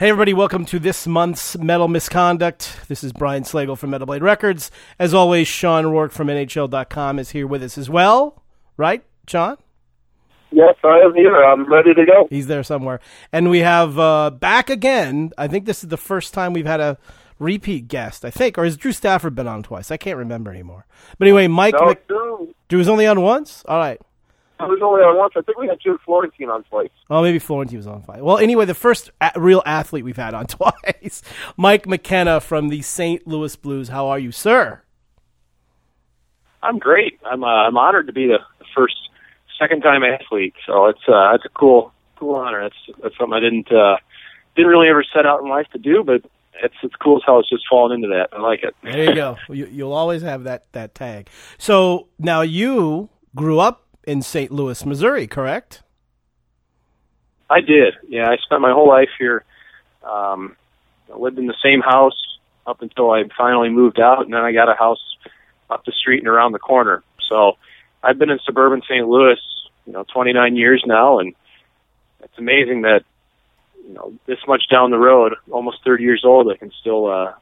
Hey everybody, welcome to this month's Metal Misconduct. This is Brian Slagle from Metal Blade Records. As always, Sean Rourke from NHL.com is here with us as well. Right, Sean? Yes, I am here. I'm ready to go. He's there somewhere. And we have back again, I think this is the first time we've had a repeat guest, I think. Or has Drew Stafford been on twice? I can't remember anymore. But anyway, Drew was only on once? All right. I was only on once. I think we had Joe Florentine on twice. Oh, maybe Florentine was on twice. Well, anyway, the first real athlete we've had on twice, Mike McKenna from the St. Louis Blues. How are you, sir? I'm great. I'm honored to be the second-time athlete. So it's a cool honor. That's something I didn't really ever set out in life to do, but it's cool as hell. It's just fallen into that. I like it. There you go. You'll always have that tag. So now you grew up in St. Louis, Missouri, correct? I did. Yeah, I spent my whole life here. I lived in the same house up until I finally moved out, and then I got a house up the street and around the corner. So I've been in suburban St. Louis, 29 years now, and it's amazing that this much down the road, almost 30 years old, I can still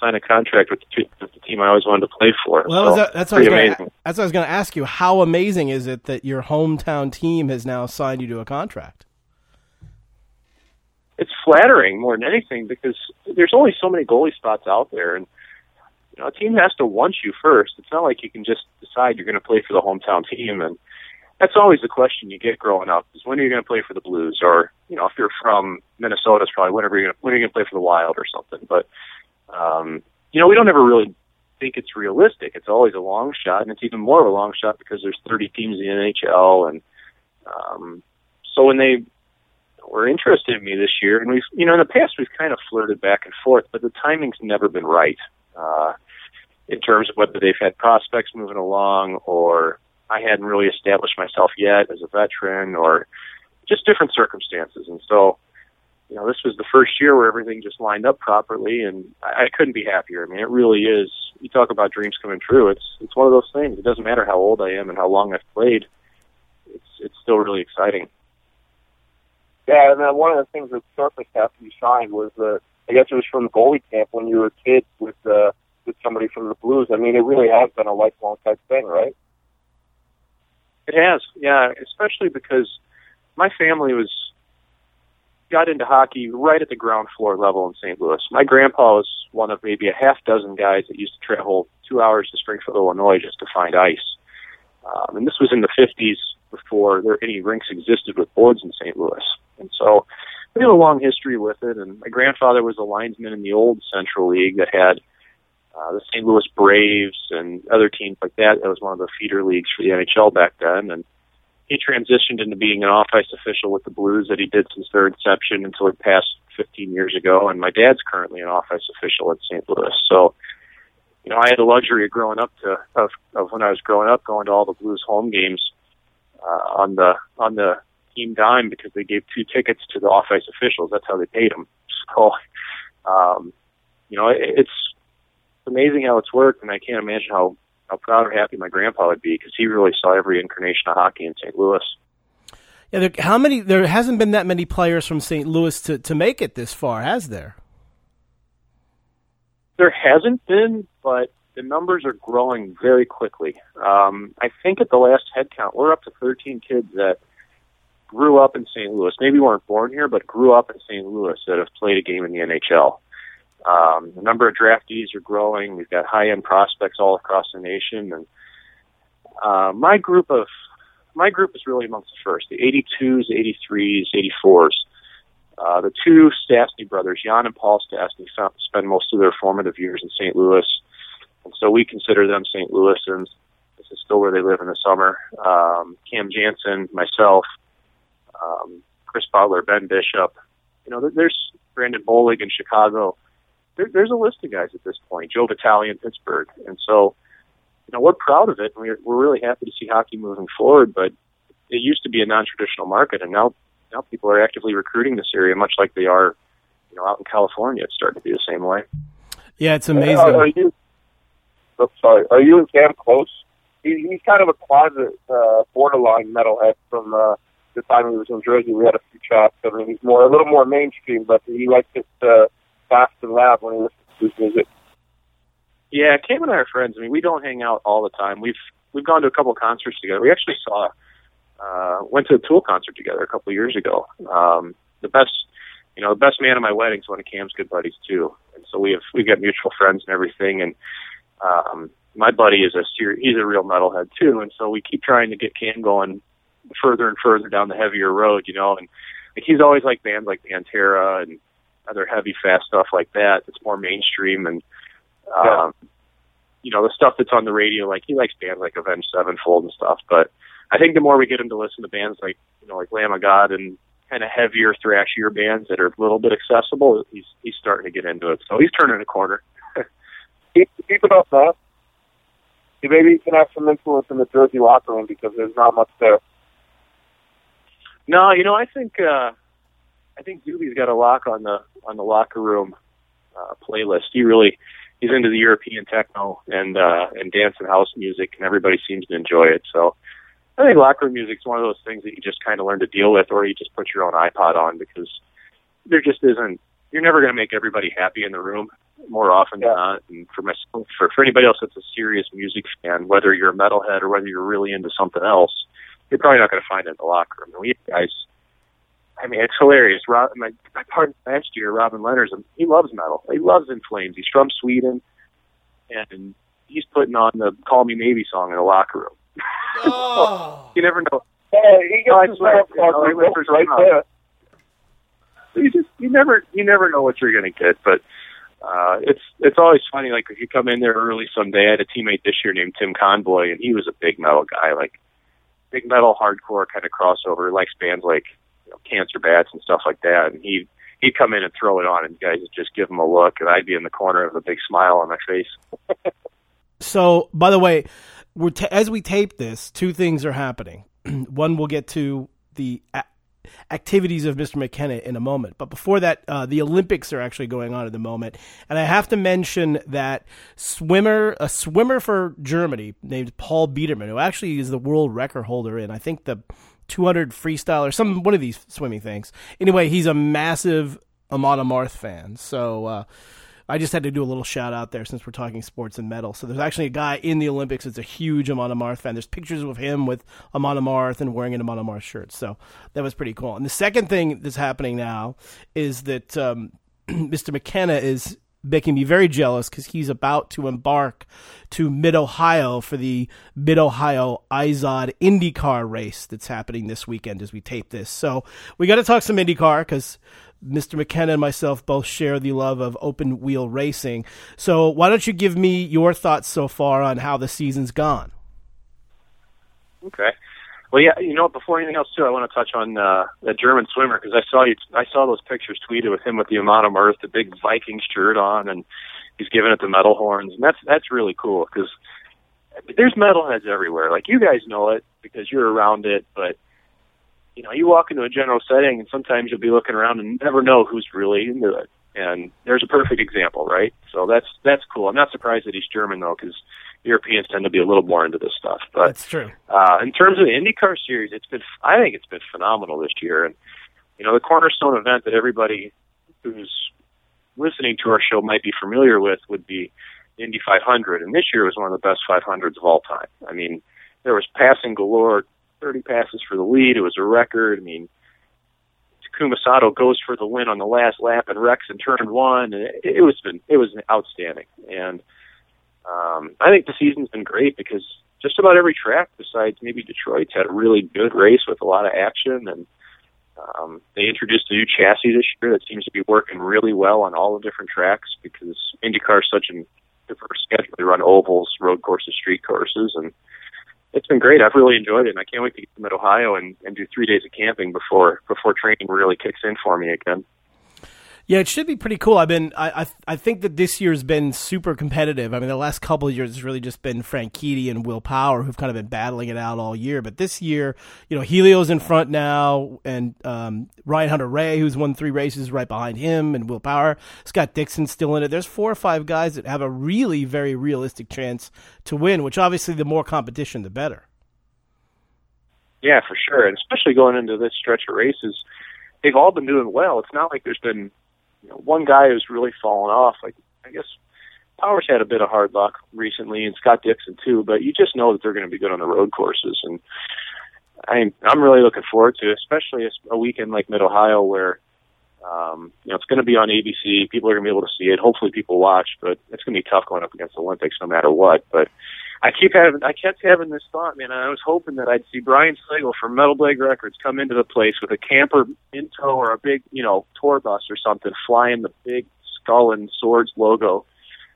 sign a contract with the team I always wanted to play for. Well, that's what I was going to ask you. How amazing is it that your hometown team has now signed you to a contract? It's flattering more than anything because there's only so many goalie spots out there, and a team has to want you first. It's not like you can just decide you're going to play for the hometown team, and that's always the question you get growing up: is when are you going to play for the Blues? Or if you're from Minnesota, it's probably when are you going to play for the Wild or something, but. We don't ever really think it's realistic. It's always a long shot, and it's even more of a long shot because there's 30 teams in the NHL. And so when they were interested in me this year, and in the past we've kind of flirted back and forth, but the timing's never been right in terms of whether they've had prospects moving along, or I hadn't really established myself yet as a veteran, or just different circumstances. And so this was the first year where everything just lined up properly, and I couldn't be happier. I mean, it really is. You talk about dreams coming true. It's one of those things. It doesn't matter how old I am and how long I've played. It's still really exciting. Yeah, and then one of the things that surfaced after you signed was, I guess it was from the goalie camp when you were a kid with somebody from the Blues. I mean, it really has been a lifelong type thing, right? It has, yeah, especially because my family got into hockey right at the ground floor level in St. Louis. My grandpa was one of maybe a half dozen guys that used to travel 2 hours to Springfield, Illinois, just to find ice. And this was in the 50s, before there any rinks existed with boards in St. Louis. And so we had a long history with it. And my grandfather was a linesman in the old Central League that had the St. Louis Braves and other teams like that. That was one of the feeder leagues for the NHL back then. And he transitioned into being an off-ice official with the Blues that he did since their inception until he passed 15 years ago, and my dad's currently an off-ice official at St. Louis. So, I had the luxury of when I was growing up, going to all the Blues home games on the team dime because they gave 2 tickets to the off-ice officials. That's how they paid them. So, it's amazing how it's worked, and I can't imagine how proud or happy my grandpa would be because he really saw every incarnation of hockey in St. Louis. Yeah, there hasn't been that many players from St. Louis to make it this far, has there? There hasn't been, but the numbers are growing very quickly. I think at the last head count, we're up to 13 kids that grew up in St. Louis. Maybe weren't born here, but grew up in St. Louis that have played a game in the NHL. The number of draftees are growing. We've got high-end prospects all across the nation, and my group is really amongst the first: the 82s, 83s, 84s. The 2 Stastny brothers, Jan and Paul Stastny, spend most of their formative years in St. Louis, and so we consider them St. Louisans. This is still where they live in the summer. Cam Jansen, myself, Chris Butler, Ben Bishop. There's Brandon Bolig in Chicago. There's a list of guys at this point, Joe Vitale in Pittsburgh. And so, we're proud of it. And we're really happy to see hockey moving forward, but it used to be a non-traditional market. And now people are actively recruiting this area, much like they are, out in California. It's starting to be the same way. Yeah, it's amazing. Are you and Cam close? He's kind of a closet, borderline metalhead from the time he was in Jersey, we had a few chats. I mean, he's more a little more mainstream, but he liked it fast and loud when he listened to his music. Yeah, Cam and I are friends. I mean, we don't hang out all the time. We've gone to a couple of concerts together. We actually went to a Tool concert together a couple of years ago. The best man at my wedding is one of Cam's good buddies too, and so we've got mutual friends and everything. And my buddy is he's a real metalhead too, and so we keep trying to get Cam going further and further down the heavier road, you know. And like, he's always like bands like Pantera and other heavy, fast stuff like that. It's more mainstream, and you know, the stuff that's on the radio. Like, he likes bands like Avenged Sevenfold and stuff. But I think the more we get him to listen to bands like, you know, like Lamb of God and kind of heavier, thrashier bands that are a little bit accessible, he's starting to get into it. So he's turning a corner. Keep it up, man. Maybe you can have some influence in the Jersey locker room because there's not much there. No, you know, I think Doobie's got a lock on the locker room playlist. He's into the European techno and dance and house music, and everybody seems to enjoy it. So I think locker room music is one of those things that you just kind of learn to deal with, or you just put your own iPod on, because there just isn't. You're never going to make everybody happy in the room more often than not. And for myself, for anybody else that's a serious music fan, whether you're a metalhead or whether you're really into something else, you're probably not going to find it in the locker room. And we guys, I mean, it's hilarious. My partner last year, Robin Lehner, he loves metal. He loves In Flames. He's from Sweden, and he's putting on the "Call Me Maybe" song in the locker room. Oh. You never know. Hey, he gets his metal card right there. You never know what you're going to get, but it's always funny. Like, if you come in there early someday, I had a teammate this year named Tim Conboy, and he was a big metal guy, like big metal hardcore kind of crossover, likes bands like, you know, Cancer Bats and stuff like that. And he'd come in and throw it on, and you guys would just give him a look, and I'd be in the corner with a big smile on my face. So, by the way, as we tape this, two things are happening. One, we'll get to the activities of Mr. McKenna in a moment, but before that, the Olympics are actually going on at the moment, and I have to mention that a swimmer for Germany named Paul Biedermann, who actually is the world record holder in, I think, the 200 freestyle or some one of these swimming things. Anyway, he's a massive Amon Amarth fan, so I just had to do a little shout out there since we're talking sports and metal. So there's actually a guy in the Olympics that's a huge Amon Amarth fan. There's pictures of him with Amon Amarth and wearing an Amon Amarth shirt. So that was pretty cool. And the second thing that's happening now is that Mr. McKenna is making me very jealous because he's about to embark to Mid-Ohio for the Mid-Ohio IZOD IndyCar race that's happening this weekend as we tape this. So we got to talk some IndyCar because Mr. McKenna and myself both share the love of open wheel racing. So why don't you give me your thoughts so far on how the season's gone? Okay. Well, yeah, you know, before anything else too, I want to touch on the German swimmer, because I saw those pictures tweeted with him with the Amon Amarth, the big Viking shirt on, and he's giving it the metal horns, and that's really cool, because there's metalheads everywhere. Like, you guys know it because you're around it, but you know, you walk into a general setting, and sometimes you'll be looking around and never know who's really into it. And there's a perfect example, right? So that's cool. I'm not surprised that he's German, though, because Europeans tend to be a little more into this stuff. But that's true. In terms of the IndyCar series, I think it's been phenomenal this year. And you know, the cornerstone event that everybody who's listening to our show might be familiar with would be Indy 500, and this year was one of the best 500s of all time. I mean, there was passing galore. 30 passes for the lead. It was a record. I mean, Takuma Sato goes for the win on the last lap and wrecks in turn one. And it was outstanding. And I think the season's been great because just about every track besides maybe Detroit's had a really good race with a lot of action. And they introduced a new chassis this year that seems to be working really well on all the different tracks, because IndyCar is such a diverse schedule. They run ovals, road courses, street courses, and it's been great. I've really enjoyed it, and I can't wait to get to Mid-Ohio and do 3 days of camping before training really kicks in for me again. Yeah, it should be pretty cool. I think that this year's been super competitive. I mean, the last couple of years it's really just been Franchitti and Will Power who've kind of been battling it out all year. But this year, you know, Helio's in front now, and Ryan Hunter-Reay, who's won 3 races, right behind him, and Will Power. Scott Dixon's still in it. There's 4 or 5 guys that have a really very realistic chance to win, which obviously the more competition, the better. Yeah, for sure. And especially going into this stretch of races, they've all been doing well. It's not like there's been one guy who's really fallen off. Like, I guess Power's had a bit of hard luck recently, and Scott Dixon too, but you just know that they're going to be good on the road courses. And I'm really looking forward to it, especially a weekend like Mid-Ohio where it's going to be on ABC. People are going to be able to see it. Hopefully people watch, but it's going to be tough going up against the Olympics no matter what. But I kept having this thought, man. I was hoping that I'd see Brian Slagle from Metal Blade Records come into the place with a camper in tow or a big, tour bus or something, flying the big skull and swords logo.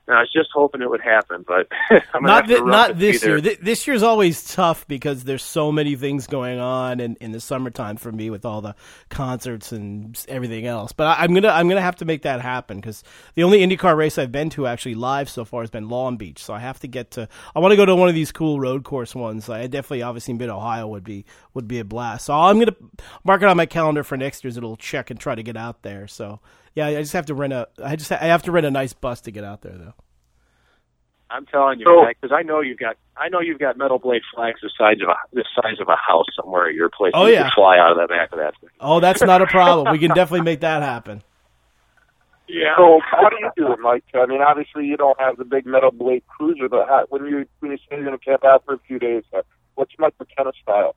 And I was just hoping it would happen, but I'm not this year. This year's always tough because there's so many things going on in the summertime for me with all the concerts and everything else. But I'm gonna have to make that happen because the only IndyCar race I've been to actually live so far has been Long Beach. So I have to I want to go to one of these cool road course ones. I definitely, obviously, Mid-Ohio would be a blast. So I'm gonna mark it on my calendar for next year's little check and try to get out there. So. Yeah, I have to rent a nice bus to get out there, though. I'm telling you, because I know you've got metal blade flags the size of a house somewhere at your place. Oh, you can fly out of the back of that thing. Oh, that's not a problem. We can definitely make that happen. Yeah. So how do you do it, Mike? I mean, obviously you don't have the big metal blade cruiser, but when you say you're going to camp out for a few days, what's Mike McKenna style?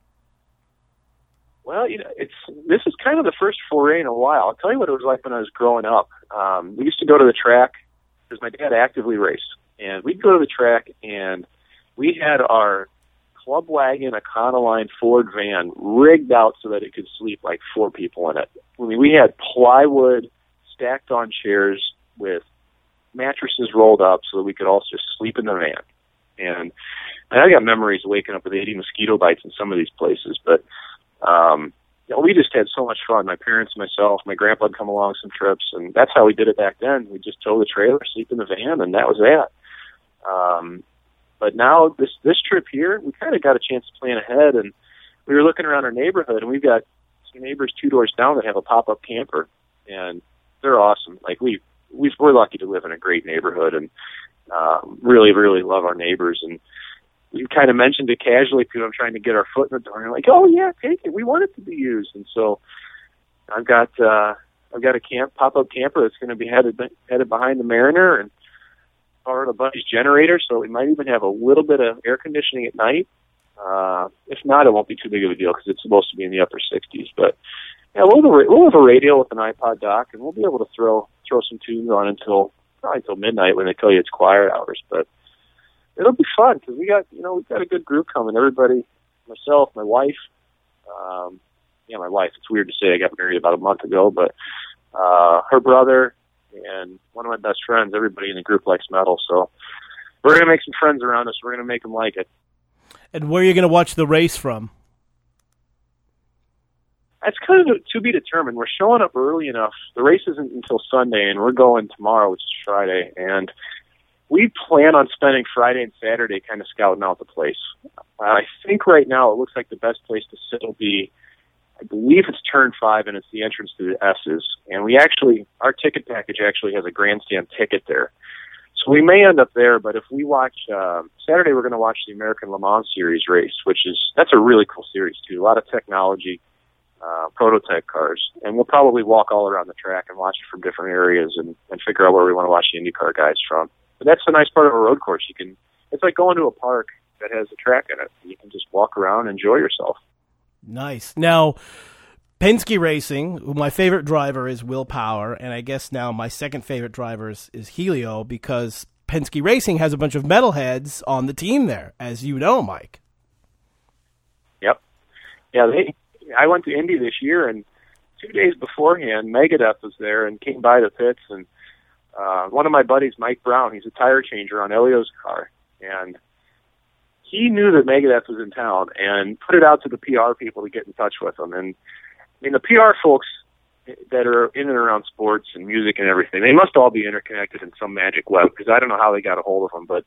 Well, this is kind of the first foray in a while. I'll tell you what it was like when I was growing up. We used to go to the track because my dad actively raced, and we'd go to the track, and we had our Club Wagon Econoline Ford van rigged out so that it could sleep like four people in it. I mean, we had plywood stacked on chairs with mattresses rolled up so that we could all just sleep in the van. And I got memories of waking up with 80 mosquito bites in some of these places, but we just had so much fun. My parents, myself, my grandpa would come along some trips, and that's how we did it back then. We just tow the trailer, sleep in the van, and that was that. But now this trip here, we kind of got a chance to plan ahead, and we were looking around our neighborhood, and we've got some neighbors two doors down that have a pop-up camper, and they're awesome. Like we're lucky to live in a great neighborhood, and really, really love our neighbors, and you kind of mentioned it casually to them, trying to get our foot in the door. And like, oh yeah, take it. We want it to be used. And so I've got a pop-up camper that's going to be headed behind the Mariner and borrowed a buddy's generator, so we might even have a little bit of air conditioning at night. If not, it won't be too big of a deal because it's supposed to be in the upper 60s. But yeah, we'll have a radio with an iPod dock, and we'll be able to throw some tunes on until midnight when they tell you it's quiet hours, but. It'll be fun because we've got a good group coming. Everybody, myself, my wife. My wife. It's weird to say I got married about a month ago, but her brother and one of my best friends. Everybody in the group likes metal, so we're gonna make some friends around us. We're gonna make them like it. And where are you gonna watch the race from? That's kind of to be determined. We're showing up early enough. The race isn't until Sunday, and we're going tomorrow, which is Friday, and. We plan on spending Friday and Saturday kind of scouting out the place. I think right now it looks like the best place to sit will be, I believe it's Turn 5, and it's the entrance to the S's. And our ticket package actually has a grandstand ticket there. So we may end up there, but if we watch, Saturday we're going to watch the American Le Mans Series race, that's a really cool series too. A lot of technology, prototype cars. And we'll probably walk all around the track and watch it from different areas and figure out where we want to watch the IndyCar guys from. But that's the nice part of a road course. It's like going to a park that has a track in it. You can just walk around and enjoy yourself. Nice. Now, Penske Racing, my favorite driver is Will Power, and I guess now my second favorite driver is Helio because Penske Racing has a bunch of metalheads on the team there, as you know, Mike. Yep. Yeah, I went to Indy this year, and 2 days beforehand, Megadeth was there and came by the pits, and one of my buddies, Mike Brown, he's a tire changer on Elio's car, and he knew that Megadeth was in town and put it out to the PR people to get in touch with them. And I mean, the PR folks that are in and around sports and music and everything, they must all be interconnected in some magic web because I don't know how they got a hold of them, but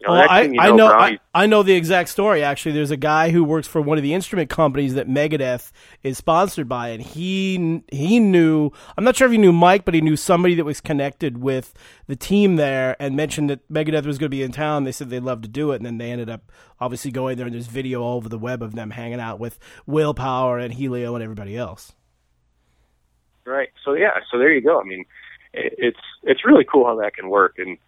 You know, I know the exact story, actually. There's a guy who works for one of the instrument companies that Megadeth is sponsored by, and he knew, I'm not sure if he knew Mike, but he knew somebody that was connected with the team there and mentioned that Megadeth was going to be in town. They said they'd love to do it, and then they ended up obviously going there, and there's video all over the web of them hanging out with Will Power and Helio and everybody else. Right. So, yeah, so there you go. I mean, it's really cool how that can work, and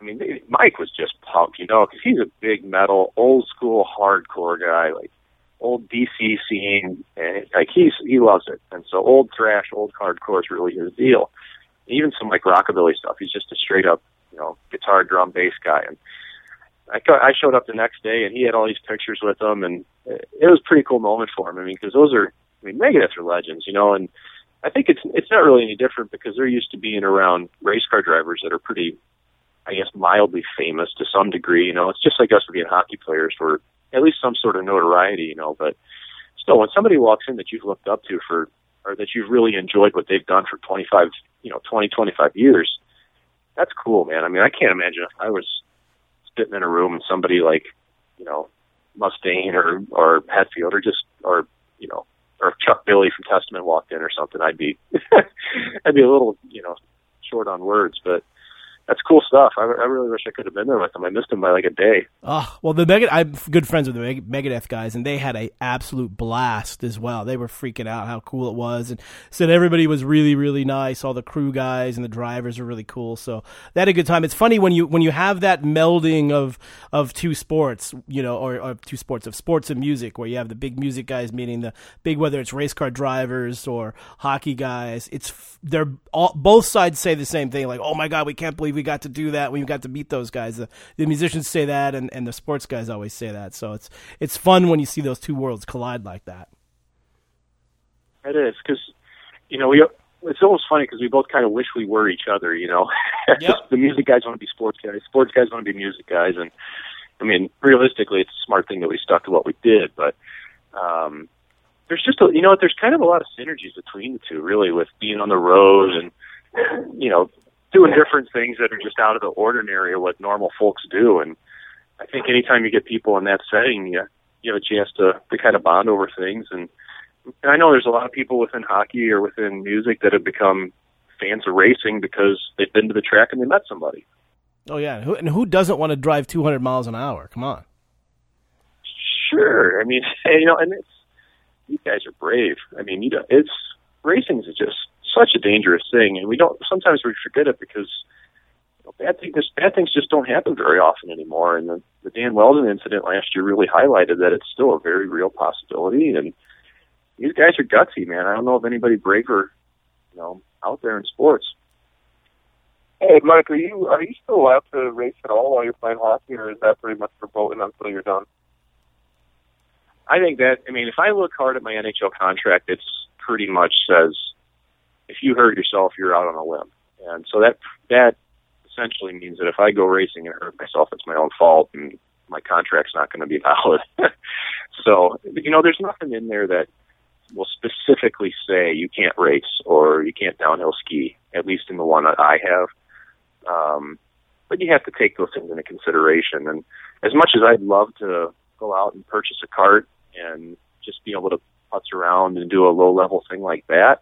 I mean, Mike was just pumped, you know, because he's a big metal, old school, hardcore guy, like old DC scene, and like he loves it. And so, old thrash, old hardcore is really his deal. Even some like rockabilly stuff. He's just a straight up, you know, guitar, drum, bass guy. And I showed up the next day, and he had all these pictures with him, and it was a pretty cool moment for him. I mean, because Megadeth are legends, you know, and I think it's not really any different because they're used to being around race car drivers that are pretty, I guess, mildly famous to some degree. You know, it's just like us being hockey players for at least some sort of notoriety, you know, but still when somebody walks in that you've looked up to for, or that you've really enjoyed what they've done for 25 years, that's cool, man. I mean, I can't imagine if I was sitting in a room and somebody like, you know, Mustaine or Hetfield or Chuck Billy from Testament walked in or something, I'd be a little, you know, short on words, but that's cool stuff. I really wish I could have been there with them. I missed them by like a day. Oh, well, I'm good friends with the Megadeth guys, and they had an absolute blast as well. They were freaking out how cool it was, and said everybody was really, really nice. All the crew guys and the drivers were really cool. So they had a good time. It's funny when you have that melding of two sports, you know, or two sports, of sports and music, where you have the big music guys meeting the big, whether it's race car drivers or hockey guys. Both sides say the same thing, like, oh my God, we can't believe we got to do that. We got to meet those guys. The musicians say that, and the sports guys always say that. So it's fun when you see those two worlds collide like that. It is, because you know it's almost funny because we both kind of wish we were each other. You know, yep. The music guys want to be sports guys. Sports guys want to be music guys. And I mean, realistically, it's a smart thing that we stuck to what we did. But there's just a, you know, there's kind of a lot of synergies between the two, really, with being on the road and you know, doing different things that are just out of the ordinary of what normal folks do. And I think anytime you get people in that setting, you have a chance to kind of bond over things. And I know there's a lot of people within hockey or within music that have become fans of racing because they've been to the track and they met somebody. Oh, yeah. And who doesn't want to drive 200 miles an hour? Come on. Sure. I mean, you know, and it's, these guys are brave. I mean, you know, it's, racing is just such a dangerous thing, and sometimes we forget it because, you know, bad things just don't happen very often anymore. And the Dan Weldon incident last year really highlighted that it's still a very real possibility. And these guys are gutsy, man. I don't know of anybody braver, you know, out there in sports. Hey, Mike, are you still allowed to race at all while you're playing hockey, or is that pretty much verboten until you're done? I think that, I mean, if I look hard at my NHL contract, it's pretty much says, if you hurt yourself, you're out on a limb. And so that essentially means that if I go racing and hurt myself, it's my own fault, and my contract's not going to be valid. So, you know, there's nothing in there that will specifically say you can't race or you can't downhill ski, at least in the one that I have. But you have to take those things into consideration. And as much as I'd love to go out and purchase a cart and just be able to putz around and do a low-level thing like that,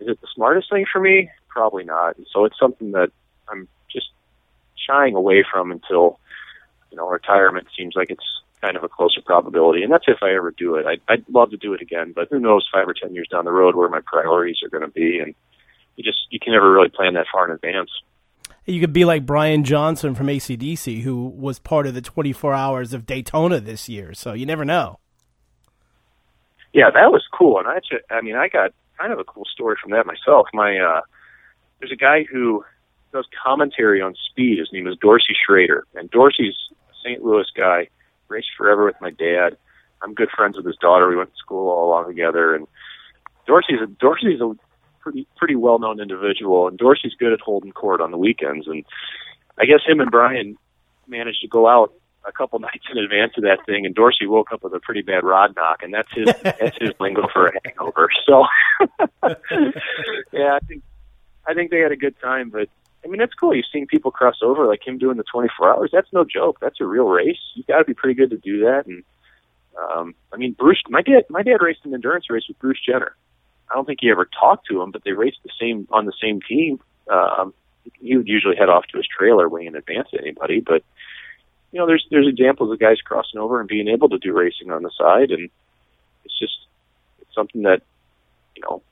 is it the smartest thing for me? Probably not. And so it's something that I'm just shying away from until, you know, retirement seems like it's kind of a closer probability. And that's if I ever do it. I'd love to do it again, but who knows 5 or 10 years down the road where my priorities are going to be. And you can never really plan that far in advance. You could be like Brian Johnson from AC/DC, who was part of the 24 Hours of Daytona this year. So you never know. Yeah, that was cool. And I got kind of a cool story from that myself. There's a guy who does commentary on speed. His name is Dorsey Schrader, and Dorsey's a St. Louis guy, raced forever with my dad. I'm good friends with his daughter. We went to school all along together, and Dorsey's a pretty well-known individual, and Dorsey's good at holding court on the weekends. And I guess him and Brian managed to go out a couple nights in advance of that thing, and Dorsey woke up with a pretty bad rod knock, and that's his lingo for a hangover. So, yeah, I think they had a good time, but I mean, that's cool. You're seeing people cross over, like him doing the 24 hours. That's no joke. That's a real race. You've got to be pretty good to do that. And I mean, Bruce, my dad raced an endurance race with Bruce Jenner. I don't think he ever talked to him, but they raced on the same team. He would usually head off to his trailer way in advance of anybody. But, you know, there's examples of guys crossing over and being able to do racing on the side. And it's just something that, you know,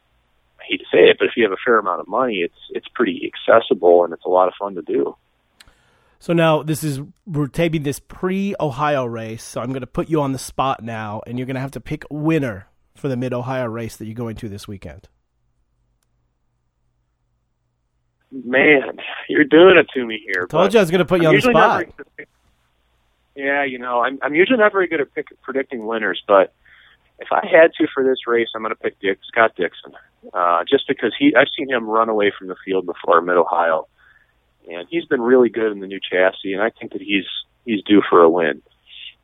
I hate to say it, but if you have a fair amount of money, it's pretty accessible and it's a lot of fun to do. So now we're taping this pre-Ohio race, so I'm going to put you on the spot now, and you're going to have to pick a winner for the Mid-Ohio race that you're going to this weekend. Man, you're doing it to me here. Told you I was going to put you on the spot. Yeah, you know, I'm usually not very good at predicting winners, but if I had to for this race, I'm going to pick Scott Dixon, just because I've seen him run away from the field before in Mid-Ohio. And he's been really good in the new chassis, and I think that he's due for a win.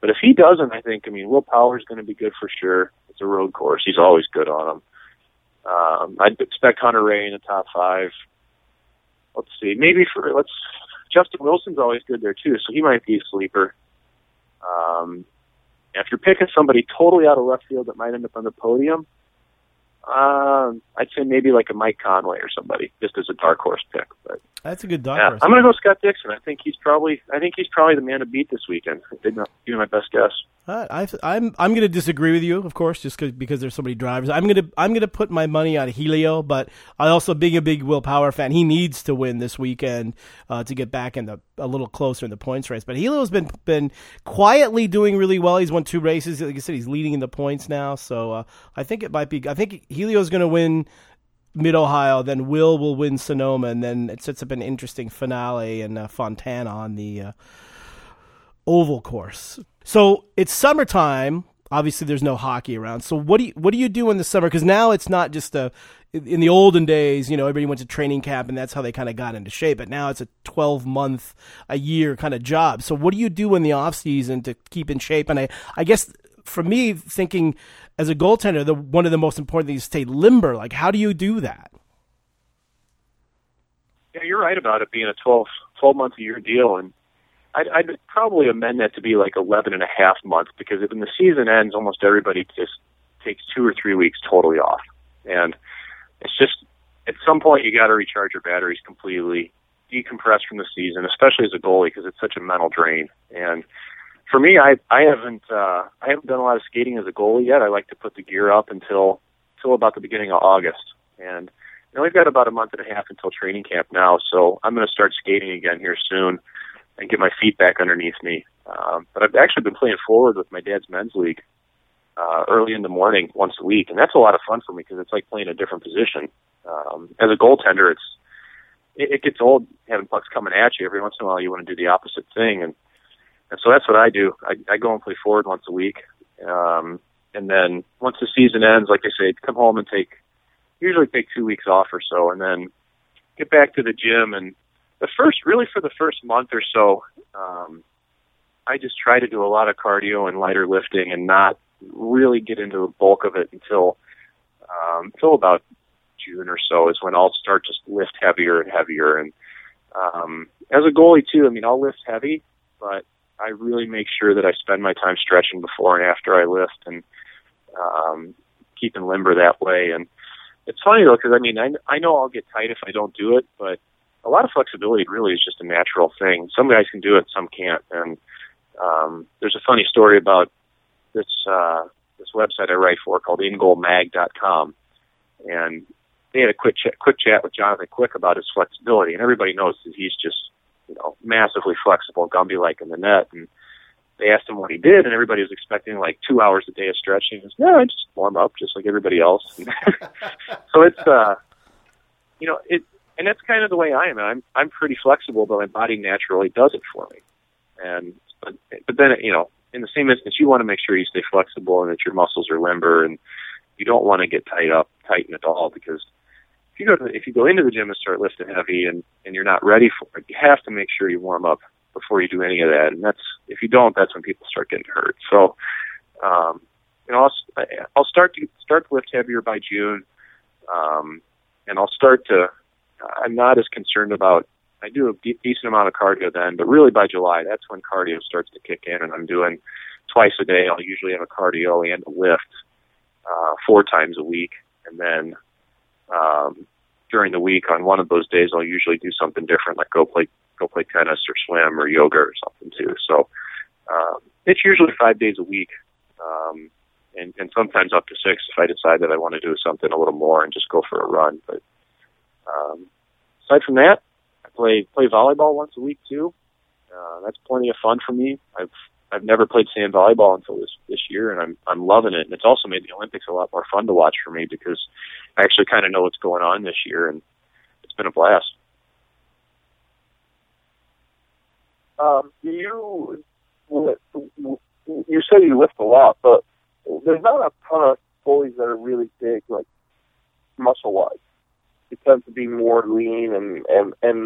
But if he doesn't, I mean, Will Power is going to be good for sure. It's a road course. He's always good on them. I'd expect Hunter Ray in the top five. Let's see. Justin Wilson's always good there too, so he might be a sleeper. If you're picking somebody totally out of left field that might end up on the podium, I'd say maybe like a Mike Conway or somebody, just as a dark horse pick. But that's a good dark horse. I'm going to go Scott Dixon. I think he's probably the man to beat this weekend. I did not do my best guess. I'm going to disagree with you, of course, just because there's so many drivers. I'm going to put my money on Helio, but I also being a big Will Power fan, he needs to win this weekend to get back a little closer in the points race. But Helio's been quietly doing really well. He's won two races. Like I said, he's leading in the points now. So I think Helio's going to win Mid-Ohio, then Will win Sonoma, and then it sets up an interesting finale in Fontana on the oval course. So it's summertime. Obviously, there's no hockey around. So what do you do in the summer? Because now it's not just in the olden days, you know, everybody went to training camp and that's how they kind of got into shape. But now it's a 12-month, a year kind of job. So what do you do in the off season to keep in shape? And I guess for me, thinking as a goaltender, one of the most important things is stay limber. Like, how do you do that? Yeah, you're right about it being a 12-month a year deal, and I'd probably amend that to be like 11 and a half months, because when the season ends, almost everybody just takes 2 or 3 weeks totally off. And it's just, at some point, you got to recharge your batteries completely, decompress from the season, especially as a goalie, because it's such a mental drain. And for me, I haven't done a lot of skating as a goalie yet. I like to put the gear up until about the beginning of August. And you know, we've got about a month and a half until training camp now, so I'm going to start skating again here soon and get my feet back underneath me. But I've actually been playing forward with my dad's men's league early in the morning once a week, and that's a lot of fun for me because it's like playing a different position. As a goaltender, it gets old having pucks coming at you. Every once in a while you want to do the opposite thing, and so that's what I do. I go and play forward once a week, and then once the season ends, like I say, come home and usually take 2 weeks off or so, and then get back to the gym. And for the first month or so, I just try to do a lot of cardio and lighter lifting and not really get into the bulk of it until about June or so is when I'll start just lift heavier and heavier. And as a goalie too, I mean, I'll lift heavy, but I really make sure that I spend my time stretching before and after I lift and keeping limber that way. And it's funny though, because I mean, I know I'll get tight if I don't do it, but a lot of flexibility really is just a natural thing. Some guys can do it, some can't. And there's a funny story about this website I write for called ingoalmag.com. And they had a quick chat with Jonathan Quick about his flexibility. And everybody knows that he's just, you know, massively flexible, Gumby-like in the net. And they asked him what he did, and everybody was expecting like 2 hours a day of stretching. He goes, no, I just warm up just like everybody else. So it's, you know, and that's kind of the way I am. I'm pretty flexible, but my body naturally does it for me. And but then, you know, in the same instance, you want to make sure you stay flexible and that your muscles are limber, and you don't want to get tightened at all, because if you go into the gym and start lifting heavy and you're not ready for it, you have to make sure you warm up before you do any of that. And that's, if you don't, that's when people start getting hurt. So, you know, I'll start to lift heavier by June, and I'm not as concerned about I do a decent amount of cardio then, but really by July, that's when cardio starts to kick in, and I'm doing twice a day. I'll usually have a cardio and a lift 4 times a week, and then during the week on one of those days, I'll usually do something different, like go play tennis or swim or yoga or something too. So it's usually 5 days a week, and sometimes up to 6 if I decide that I want to do something a little more and just go for a run. But aside from that, I play volleyball once a week too. That's plenty of fun for me. I've never played sand volleyball until this year, and I'm loving it. And it's also made the Olympics a lot more fun to watch for me because I actually kind of know what's going on this year, and it's been a blast. You said you lift a lot, but there's not a ton of goalies that are really big, like muscle-wise. It tends to be more lean and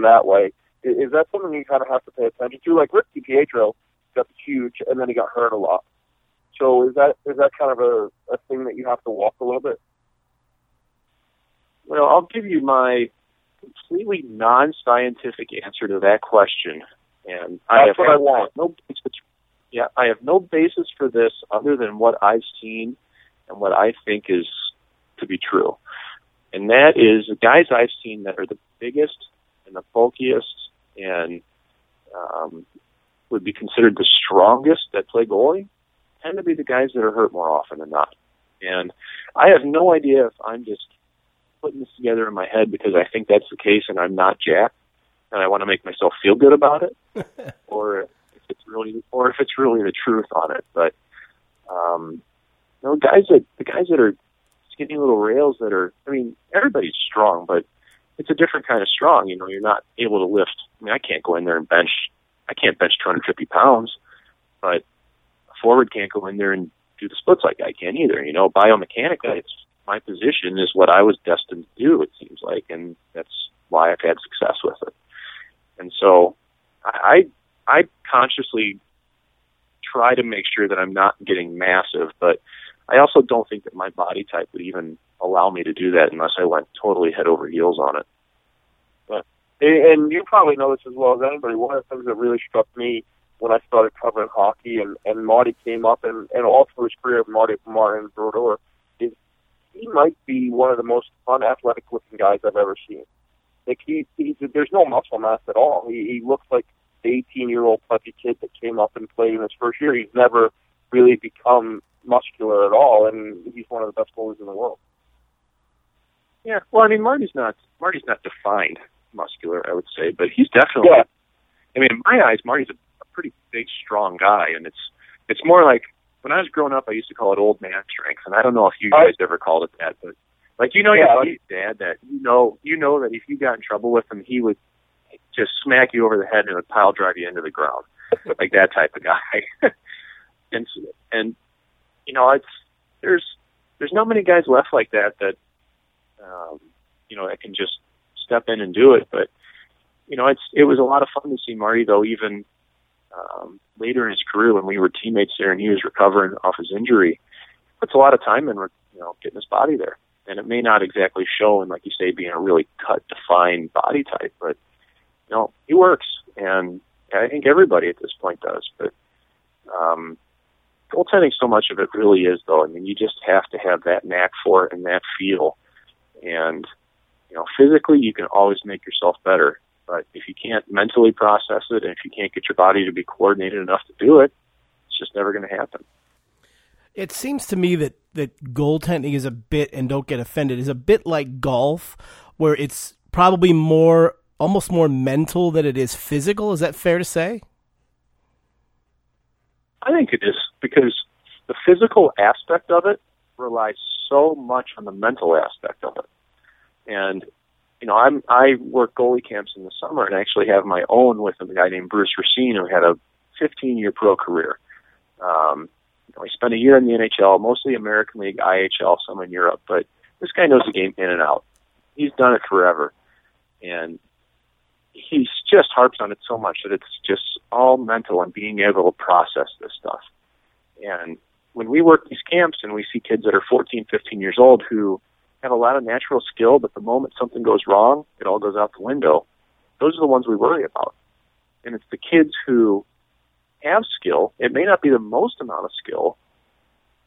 that way. Is that something you kind of have to pay attention to? Like Rick DiPietro got huge, and then he got hurt a lot. So is that kind of a thing that you have to walk a little bit? Well, I'll give you my completely non-scientific answer to that question, and I have no basis for this other than what I've seen and what I think is to be true. And that is the guys I've seen that are the biggest and the bulkiest and would be considered the strongest that play goalie tend to be the guys that are hurt more often than not. And I have no idea if I'm just putting this together in my head because I think that's the case and I'm not jacked and I want to make myself feel good about it, or if it's really the truth on it. But the guys that are skinny little rails that are, I mean, everybody's strong, but it's a different kind of strong. You know, you're not able to lift. I mean, I can't go in there and bench. I can't bench 250 pounds, but a forward can't go in there and do the splits like I can either. You know, biomechanica, it's my position is what I was destined to do, it seems like, and that's why I've had success with it. And so I consciously try to make sure that I'm not getting massive, but I also don't think that my body type would even allow me to do that unless I went totally head over heels on it. And you probably know this as well as anybody. One of the things that really struck me when I started covering hockey and Marty came up, and all through his career, Martin Brodeur, is he might be one of the most unathletic-looking guys I've ever seen. Like there's no muscle mass at all. He looks like the 18-year-old puppy kid that came up and played in his first year. He's never really become muscular at all, and he's one of the best goalies in the world. Yeah, well, I mean, Marty's not defined muscular, I would say, but he's definitely, yeah. I mean, in my eyes, Marty's a pretty big, strong guy, and it's more like, when I was growing up, I used to call it old man strength, and I don't know if you guys ever called it that, but, like, you know your buddy's dad, that you know that if you got in trouble with him, he would just smack you over the head and would pile drive you into the ground, like that type of guy. and you know, it's, there's not many guys left like that, you know, that can just step in and do it. But you know, it was a lot of fun to see Marty, though, even later in his career when we were teammates there and he was recovering off his injury. Puts a lot of time in, you know, getting his body there, and it may not exactly show in, like you say, being a really cut, defined body type, but you know, he works, and I think everybody at this point does. But goaltending, so much of it really is, though. I mean, you just have to have that knack for it and that feel, and you know, physically, you can always make yourself better, but if you can't mentally process it and if you can't get your body to be coordinated enough to do it, it's just never going to happen. It seems to me that goaltending is a bit, and don't get offended, is a bit like golf, where it's probably more, almost more mental than it is physical. Is that fair to say? I think it is, because the physical aspect of it relies so much on the mental aspect of it. And, you know, I work goalie camps in the summer, and I actually have my own with a guy named Bruce Racine, who had a 15-year pro career. You know, he spent a year in the NHL, mostly American League, IHL, some in Europe, but this guy knows the game in and out. He's done it forever. And he just harps on it so much that it's just all mental and being able to process this stuff. And when we work these camps and we see kids that are 14, 15 years old who have a lot of natural skill, but the moment something goes wrong, it all goes out the window. Those are the ones we worry about. And it's the kids who have skill. It may not be the most amount of skill,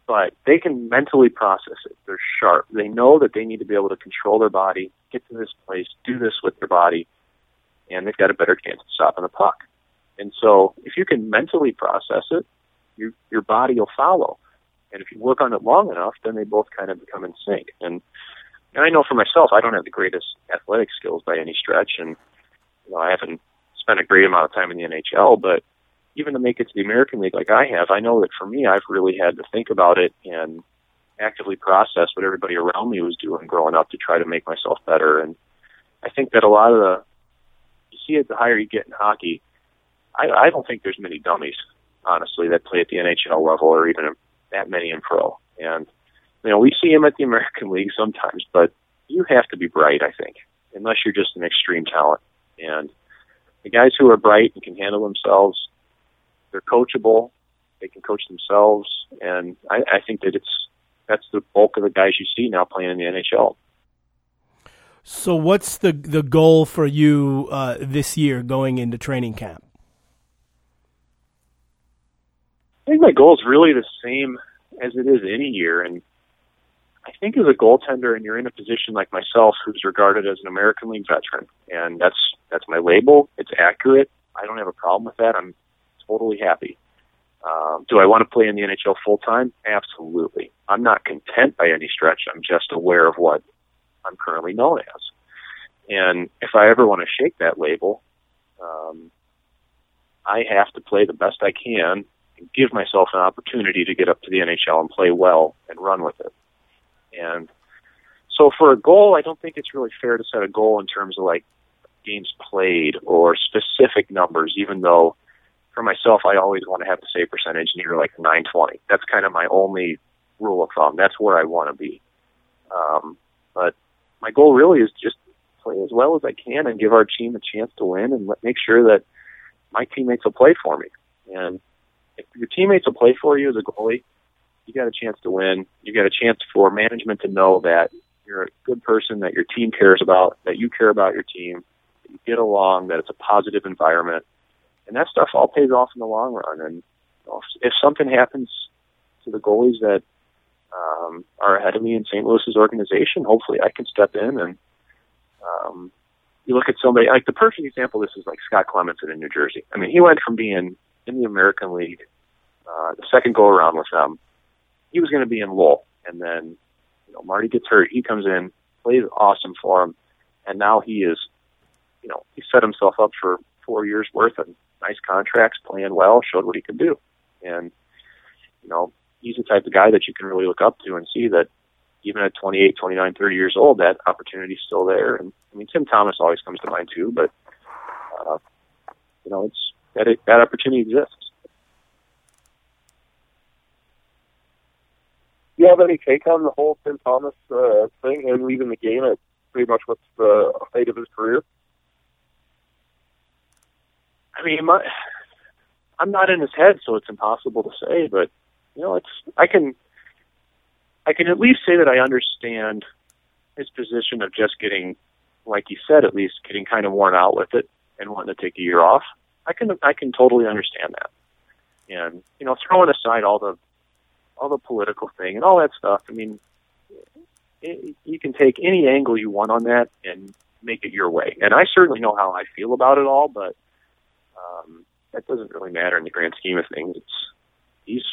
but they can mentally process it. They're sharp. They know that they need to be able to control their body, get to this place, do this with their body, and they've got a better chance of stopping the puck. And so if you can mentally process it, your body will follow. And if you work on it long enough, then they both kind of become in sync. And I know for myself, I don't have the greatest athletic skills by any stretch. And you know, I haven't spent a great amount of time in the NHL, but even to make it to the American League like I have, I know that for me, I've really had to think about it and actively process what everybody around me was doing growing up to try to make myself better. And I think that a lot of you see it the higher you get in hockey, I don't think there's many dummies, honestly, that play at the NHL level or even that many in pro. And, you know, we see them at the American League sometimes, but you have to be bright, I think, unless you're just an extreme talent. And the guys who are bright and can handle themselves, they're coachable, they can coach themselves, and I think that that's the bulk of the guys you see now playing in the NHL. So what's the goal for you this year going into training camp? I think my goal is really the same as it is any year. And I think as a goaltender, and you're in a position like myself who's regarded as an American League veteran, and that's my label. It's accurate. I don't have a problem with that. I'm totally happy. Do I want to play in the NHL full-time? Absolutely. I'm not content by any stretch. I'm just aware of what I'm currently known as. And if I ever want to shake that label, I have to play the best I can, give myself an opportunity to get up to the NHL and play well and run with it. And so for a goal, I don't think it's really fair to set a goal in terms of like games played or specific numbers, even though for myself, I always want to have the save percentage near like 920. That's kind of my only rule of thumb. That's where I want to be. But my goal really is just play as well as I can and give our team a chance to win and make sure that my teammates will play for me. And if your teammates will play for you as a goalie, you got a chance to win. You got a chance for management to know that you're a good person, that your team cares about, that you care about your team, that you get along, that it's a positive environment. And that stuff all pays off in the long run. And you know, if something happens to the goalies that are ahead of me in St. Louis's organization, hopefully I can step in. And you look at somebody, like the perfect example of this is like Scott Clemenson in New Jersey. I mean, he went from being in the American League, the second go-around with them, he was going to be in Lowell. And then, you know, Marty gets hurt. He comes in, plays awesome for him, and now he is, you know, he set himself up for 4 years' worth of nice contracts, playing well, showed what he could do. And, you know, he's the type of guy that you can really look up to and see that even at 28, 29, 30 years old, that opportunity's still there. And, I mean, Tim Thomas always comes to mind, too, but, you know, it's that opportunity exists. Do you have any take on the whole Tim Thomas thing, him leaving the game at pretty much what's the height of his career? I mean, I'm not in his head, so it's impossible to say. But you know, I can at least say that I understand his position of just getting, like you said, at least getting kind of worn out with it and wanting to take a year off. I can totally understand that. And, you know, throwing aside all the political thing and all that stuff, I mean, you can take any angle you want on that and make it your way. And I certainly know how I feel about it all, but that doesn't really matter in the grand scheme of things. He's,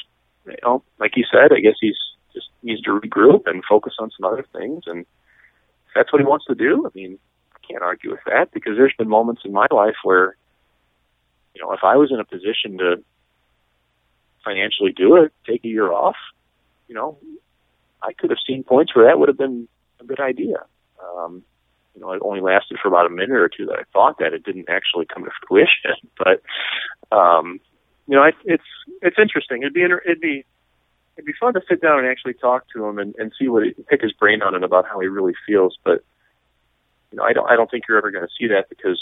you know, like he said, I guess he's just needs to regroup and focus on some other things. And if that's what he wants to do, I mean, I can't argue with that because there's been moments in my life where, you know, if I was in a position to financially do it, take a year off, you know, I could have seen points where that would have been a good idea. You know, it only lasted for about a minute or two that I thought that. It didn't actually come to fruition. But, you know, it's interesting. It'd be fun to sit down and actually talk to him and see pick his brain on it about how he really feels. But, you know, I don't think you're ever going to see that because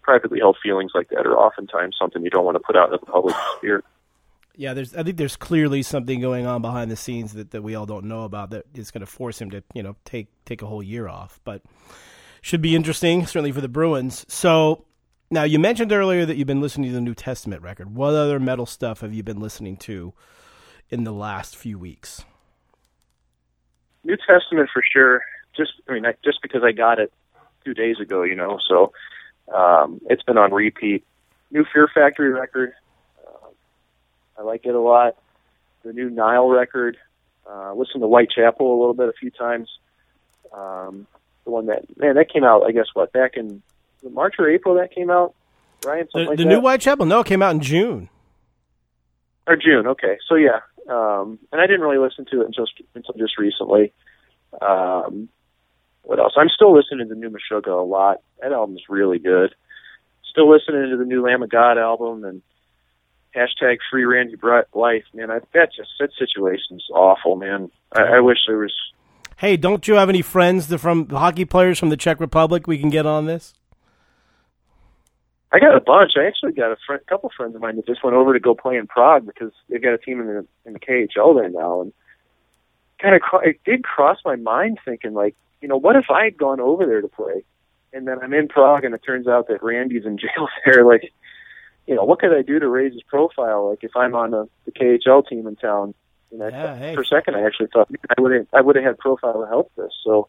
privately held feelings like that are oftentimes something you don't want to put out in the public sphere. Yeah, I think there's clearly something going on behind the scenes that we all don't know about that is going to force him to, you know, take a whole year off. But should be interesting, certainly for the Bruins. So now you mentioned earlier that you've been listening to the New Testament record. What other metal stuff have you been listening to in the last few weeks? New Testament for sure. Just because I got it 2 days ago, you know, so it's been on repeat. New Fear Factory record. I like it a lot. The new Nile record. Listened to Whitechapel a little bit a few times. The one that came out, I guess, back in March or April that came out? Ryan, something like that? The new Whitechapel? No, it came out in June. Or June, okay. So, yeah. And I didn't really listen to it until just recently. What else? I'm still listening to the new Meshuggah a lot. That album's really good. Still listening to the new Lamb of God album and #FreeRandyBlythe, man. That situation's awful, man. I wish there was. Hey, don't you have any friends from the hockey players from the Czech Republic we can get on this? I got a bunch. I actually got a couple friends of mine that just went over to go play in Prague because they've got a team in the KHL there now, and kind of it did cross my mind thinking, what if I had gone over there to play, and then I'm in Prague, and it turns out that Randy's in jail there, what could I do to raise his profile? If I'm on the KHL team in town, for a second I actually thought I would have had profile to help this. So,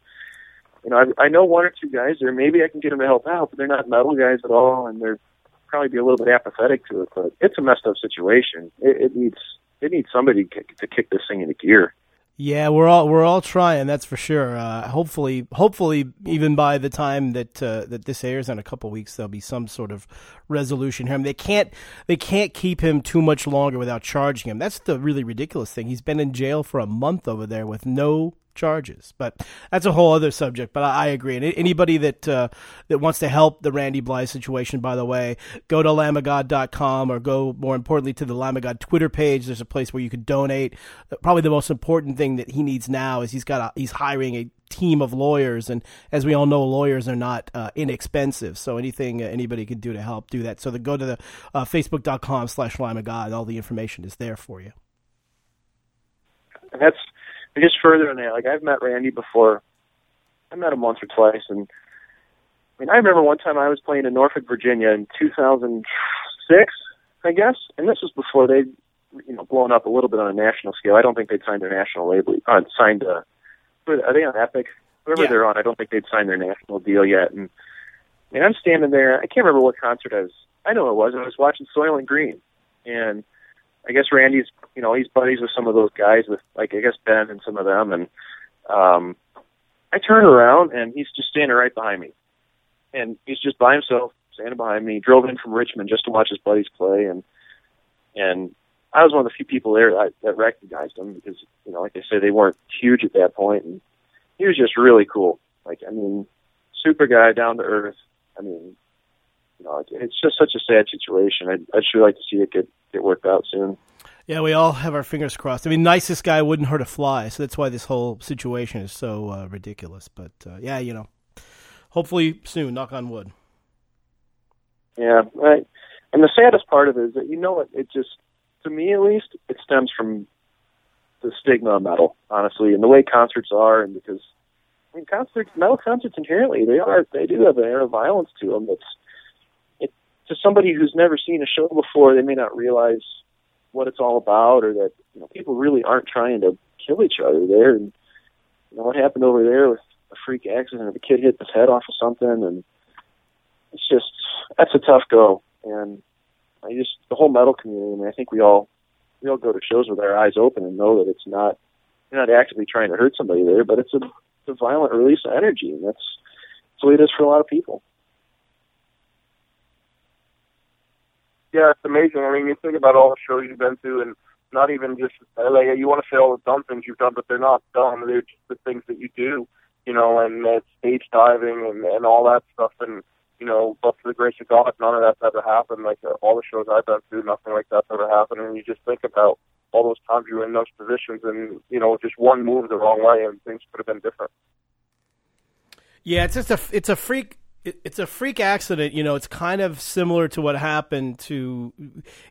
I know one or two guys there. Maybe I can get them to help out, but they're not metal guys at all, and they're probably be a little bit apathetic to it. But it's a messed up situation. It needs somebody to kick this thing into gear. Yeah, we're all trying. That's for sure. Hopefully, even by the time that this airs in a couple weeks, there'll be some sort of resolution here. I mean, they can't keep him too much longer without charging him. That's the really ridiculous thing. He's been in jail for a month over there with no charges, but that's a whole other subject. But I agree. And anybody that wants to help the Randy Blythe situation, by the way, go to lambofgod.com or go more importantly to the Lamb of God Twitter page. There's a place where you can donate. Probably the most important thing that he needs now is he's hiring a team of lawyers, and as we all know, lawyers are not inexpensive, so anything anybody can do to help do that. So go to the facebook.com/Lamb of God. All the information is there for you. And just further on that, I've met Randy before. I met him once or twice, and I remember one time I was playing in Norfolk, Virginia in 2006, I guess, and this was before they'd blown up a little bit on a national scale. I don't think they'd signed their national label. Are they on Epic? Whatever yeah. They're on, I don't think they'd signed their national deal yet. And I'm standing there. I can't remember what concert I was. I know it was. I was watching Soylent Green, and I guess Randy's, he's buddies with some of those guys with, Ben and some of them. And I turn around, and he's just standing right behind me. And he's just by himself, standing behind me. He drove in from Richmond just to watch his buddies play. And I was one of the few people there that recognized him because, they weren't huge at that point. And he was just really cool. Super guy, down to earth. It's just such a sad situation. I'd sure like to see it get worked out soon. Yeah, we all have our fingers crossed. Nicest guy wouldn't hurt a fly, so that's why this whole situation is so ridiculous. But, hopefully soon, knock on wood. Yeah, right. And the saddest part of it is that, it just, to me at least, it stems from the stigma of metal, honestly, and the way concerts are, and because, metal concerts inherently, they do have an air of violence to them that's, to somebody who's never seen a show before, they may not realize what it's all about, or that people really aren't trying to kill each other there. And what happened over there with a freak accident of a kid hit his head off of something, and it's just that's a tough go. And the whole metal community. I think we all go to shows with our eyes open and know that it's not you're not actively trying to hurt somebody there, but it's a violent release of energy, and that's the way it is for a lot of people. Yeah, it's amazing. You think about all the shows you've been to, and not even just you want to say all the dumb things you've done, but they're not dumb. They're just the things that you do, and stage diving and all that stuff. And, but for the grace of God, none of that's ever happened. All the shows I've been to, nothing like that's ever happened. And you just think about all those times you were in those positions and, just one move the wrong way and things could have been different. Yeah, it's a freak It's a freak accident, you know. It's kind of similar to what happened to,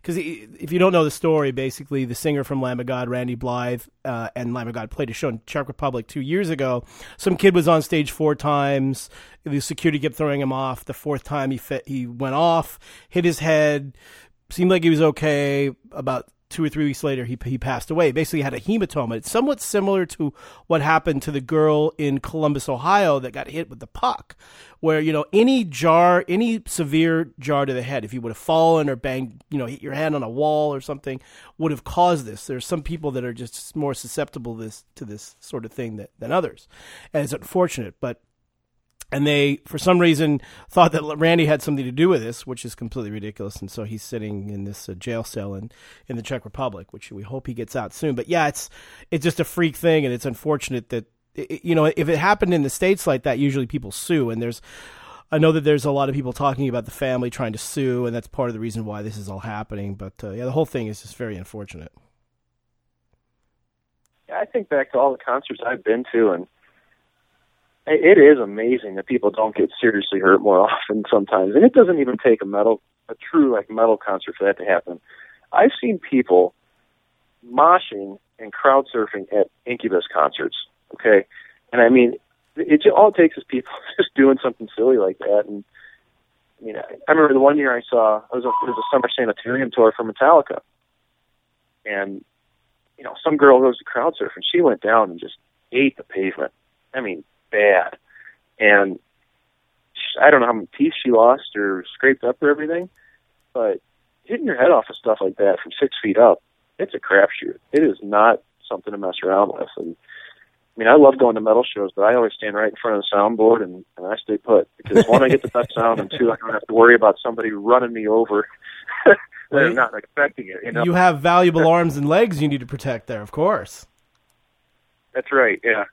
because if you don't know the story, basically the singer from Lamb of God, Randy Blythe, and Lamb of God played a show in Czech Republic 2 years ago. Some kid was on stage 4 times. The security kept throwing him off. The 4th time he went off, hit his head. Seemed like he was okay. About 2 or 3 weeks later, he passed away. Basically had a hematoma. It's somewhat similar to what happened to the girl in Columbus, Ohio, that got hit with the puck, where, you know, any severe jar to the head, if you would have fallen or banged, you know, hit your hand on a wall or something, would have caused this. There's some people that are just more susceptible to this sort of thing than others. And it's unfortunate, but. And they, for some reason, thought that Randy had something to do with this, which is completely ridiculous. And so he's sitting in this jail cell in the Czech Republic, which we hope he gets out soon. But yeah, it's just a freak thing, and it's unfortunate that, you know, if it happened in the States like that, usually people sue. And I know that there's a lot of people talking about the family trying to sue, and that's part of the reason why this is all happening. But yeah, the whole thing is just very unfortunate. Yeah, I think back to all the concerts I've been to, and it is amazing that people don't get seriously hurt more often sometimes. And it doesn't even take a true metal concert for that to happen. I've seen people moshing and crowd surfing at Incubus concerts, okay? And I mean, all it takes is people just doing something silly like that. And I mean, I remember the one year it was a summer sanitarium tour for Metallica. And, you know, some girl goes to crowd surf, and she went down and just ate the pavement. I mean, bad. And I don't know how many teeth she lost or scraped up or everything, but hitting your head off of stuff like that from 6 feet up, it's a crapshoot. It is not something to mess around with. And I mean, I love going to metal shows, but I always stand right in front of the soundboard and I stay put, because one, I get the best sound, and two, I don't have to worry about somebody running me over when I'm not expecting it. You know? You have valuable arms and legs you need to protect there, of course. That's right, yeah.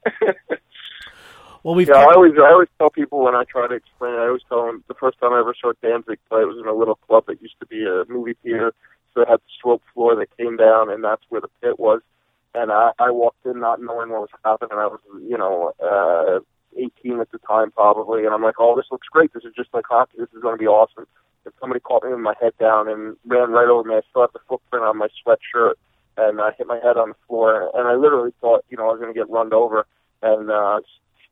Well, I always tell people when I try to explain it, I always tell them the first time I ever saw Danzig play, it was in a little club that used to be a movie theater, so it had the slope floor that came down, and that's where the pit was. And I walked in not knowing what was happening. I was, you know, 18 at the time probably, and I'm like, oh, this looks great. This is just like hockey. This is going to be awesome. And somebody caught me with my head down and ran right over me. I still had the footprint on my sweatshirt, and I hit my head on the floor, and I literally thought, you know, I was going to get run over, and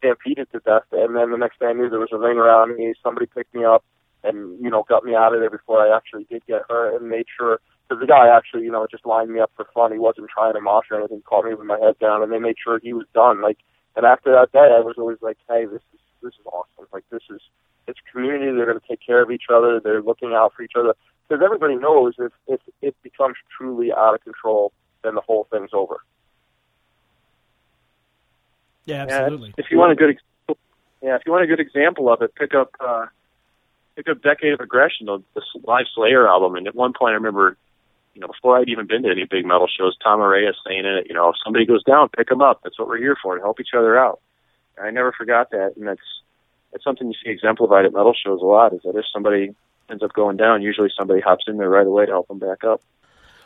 stampeded to death. And then the next day I knew there was a ring around me. Somebody picked me up and, you know, got me out of there before I actually did get hurt, and made sure, because the guy actually, you know, just lined me up for fun. He wasn't trying to mosh or anything, caught me with my head down, and they made sure he was done. Like, and after that day, I was always like, hey, this is awesome. Like, it's community. They're going to take care of each other. They're looking out for each other. Because everybody knows if it becomes truly out of control, then the whole thing's over. Yeah, absolutely. And if you want a good example of it, pick up Decade of Aggression, the Live Slayer album. And at one point, I remember, you know, before I'd even been to any big metal shows, Tom Araya saying in it, you know, if somebody goes down, pick them up. That's what we're here for, to help each other out. And I never forgot that, and that's something you see exemplified at metal shows a lot. Is that if somebody ends up going down, usually somebody hops in there right away to help them back up.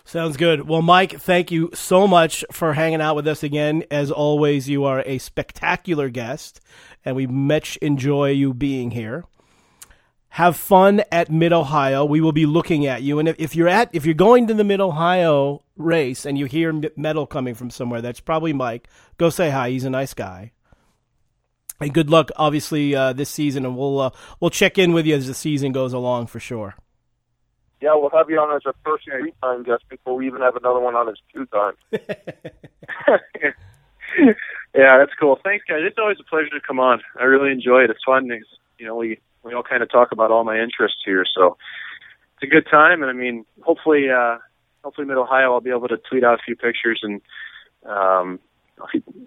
Sounds good. Well, Mike, thank you so much for hanging out with us again. As always, you are a spectacular guest, and we much enjoy you being here. Have fun at Mid-Ohio. We will be looking at you. And if you're going to the Mid-Ohio race and you hear metal coming from somewhere, that's probably Mike. Go say hi. He's a nice guy. And good luck, obviously, this season, and we'll check in with you as the season goes along for sure. Yeah, we'll have you on as our first 3-time guest before we even have another one on as 2-time. Yeah, that's cool. Thanks, guys. It's always a pleasure to come on. I really enjoy it. It's fun. It's, you know, we all kind of talk about all my interests here, so it's a good time. And I mean, hopefully Mid-Ohio, I'll be able to tweet out a few pictures, and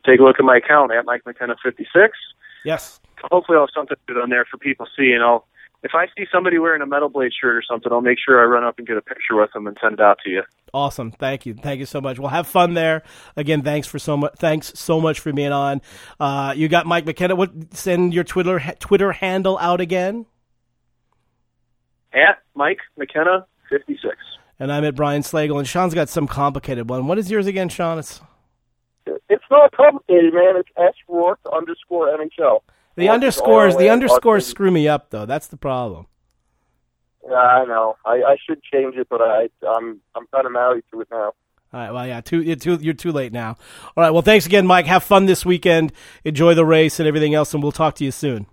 take a look at my account at Mike McKenna 56. Yes. Hopefully I'll have something good on there for people to see, and if I see somebody wearing a Metal Blade shirt or something, I'll make sure I run up and get a picture with them and send it out to you. Awesome. Thank you. Thank you so much. Well, have fun there. Again, thanks so much for being on. You got Mike McKenna. Send your Twitter handle out again. At Mike McKenna 56. And I'm at Brian Slagle, and Sean's got some complicated one. What is yours again, Sean? It's not complicated, man. It's @Rourke_NHL. The underscores screw me up, though. That's the problem. Yeah, I know. I should change it, but I'm kind of married to it now. All right, well, yeah, you're too late now. All right, well, thanks again, Mike. Have fun this weekend. Enjoy the race and everything else, and we'll talk to you soon.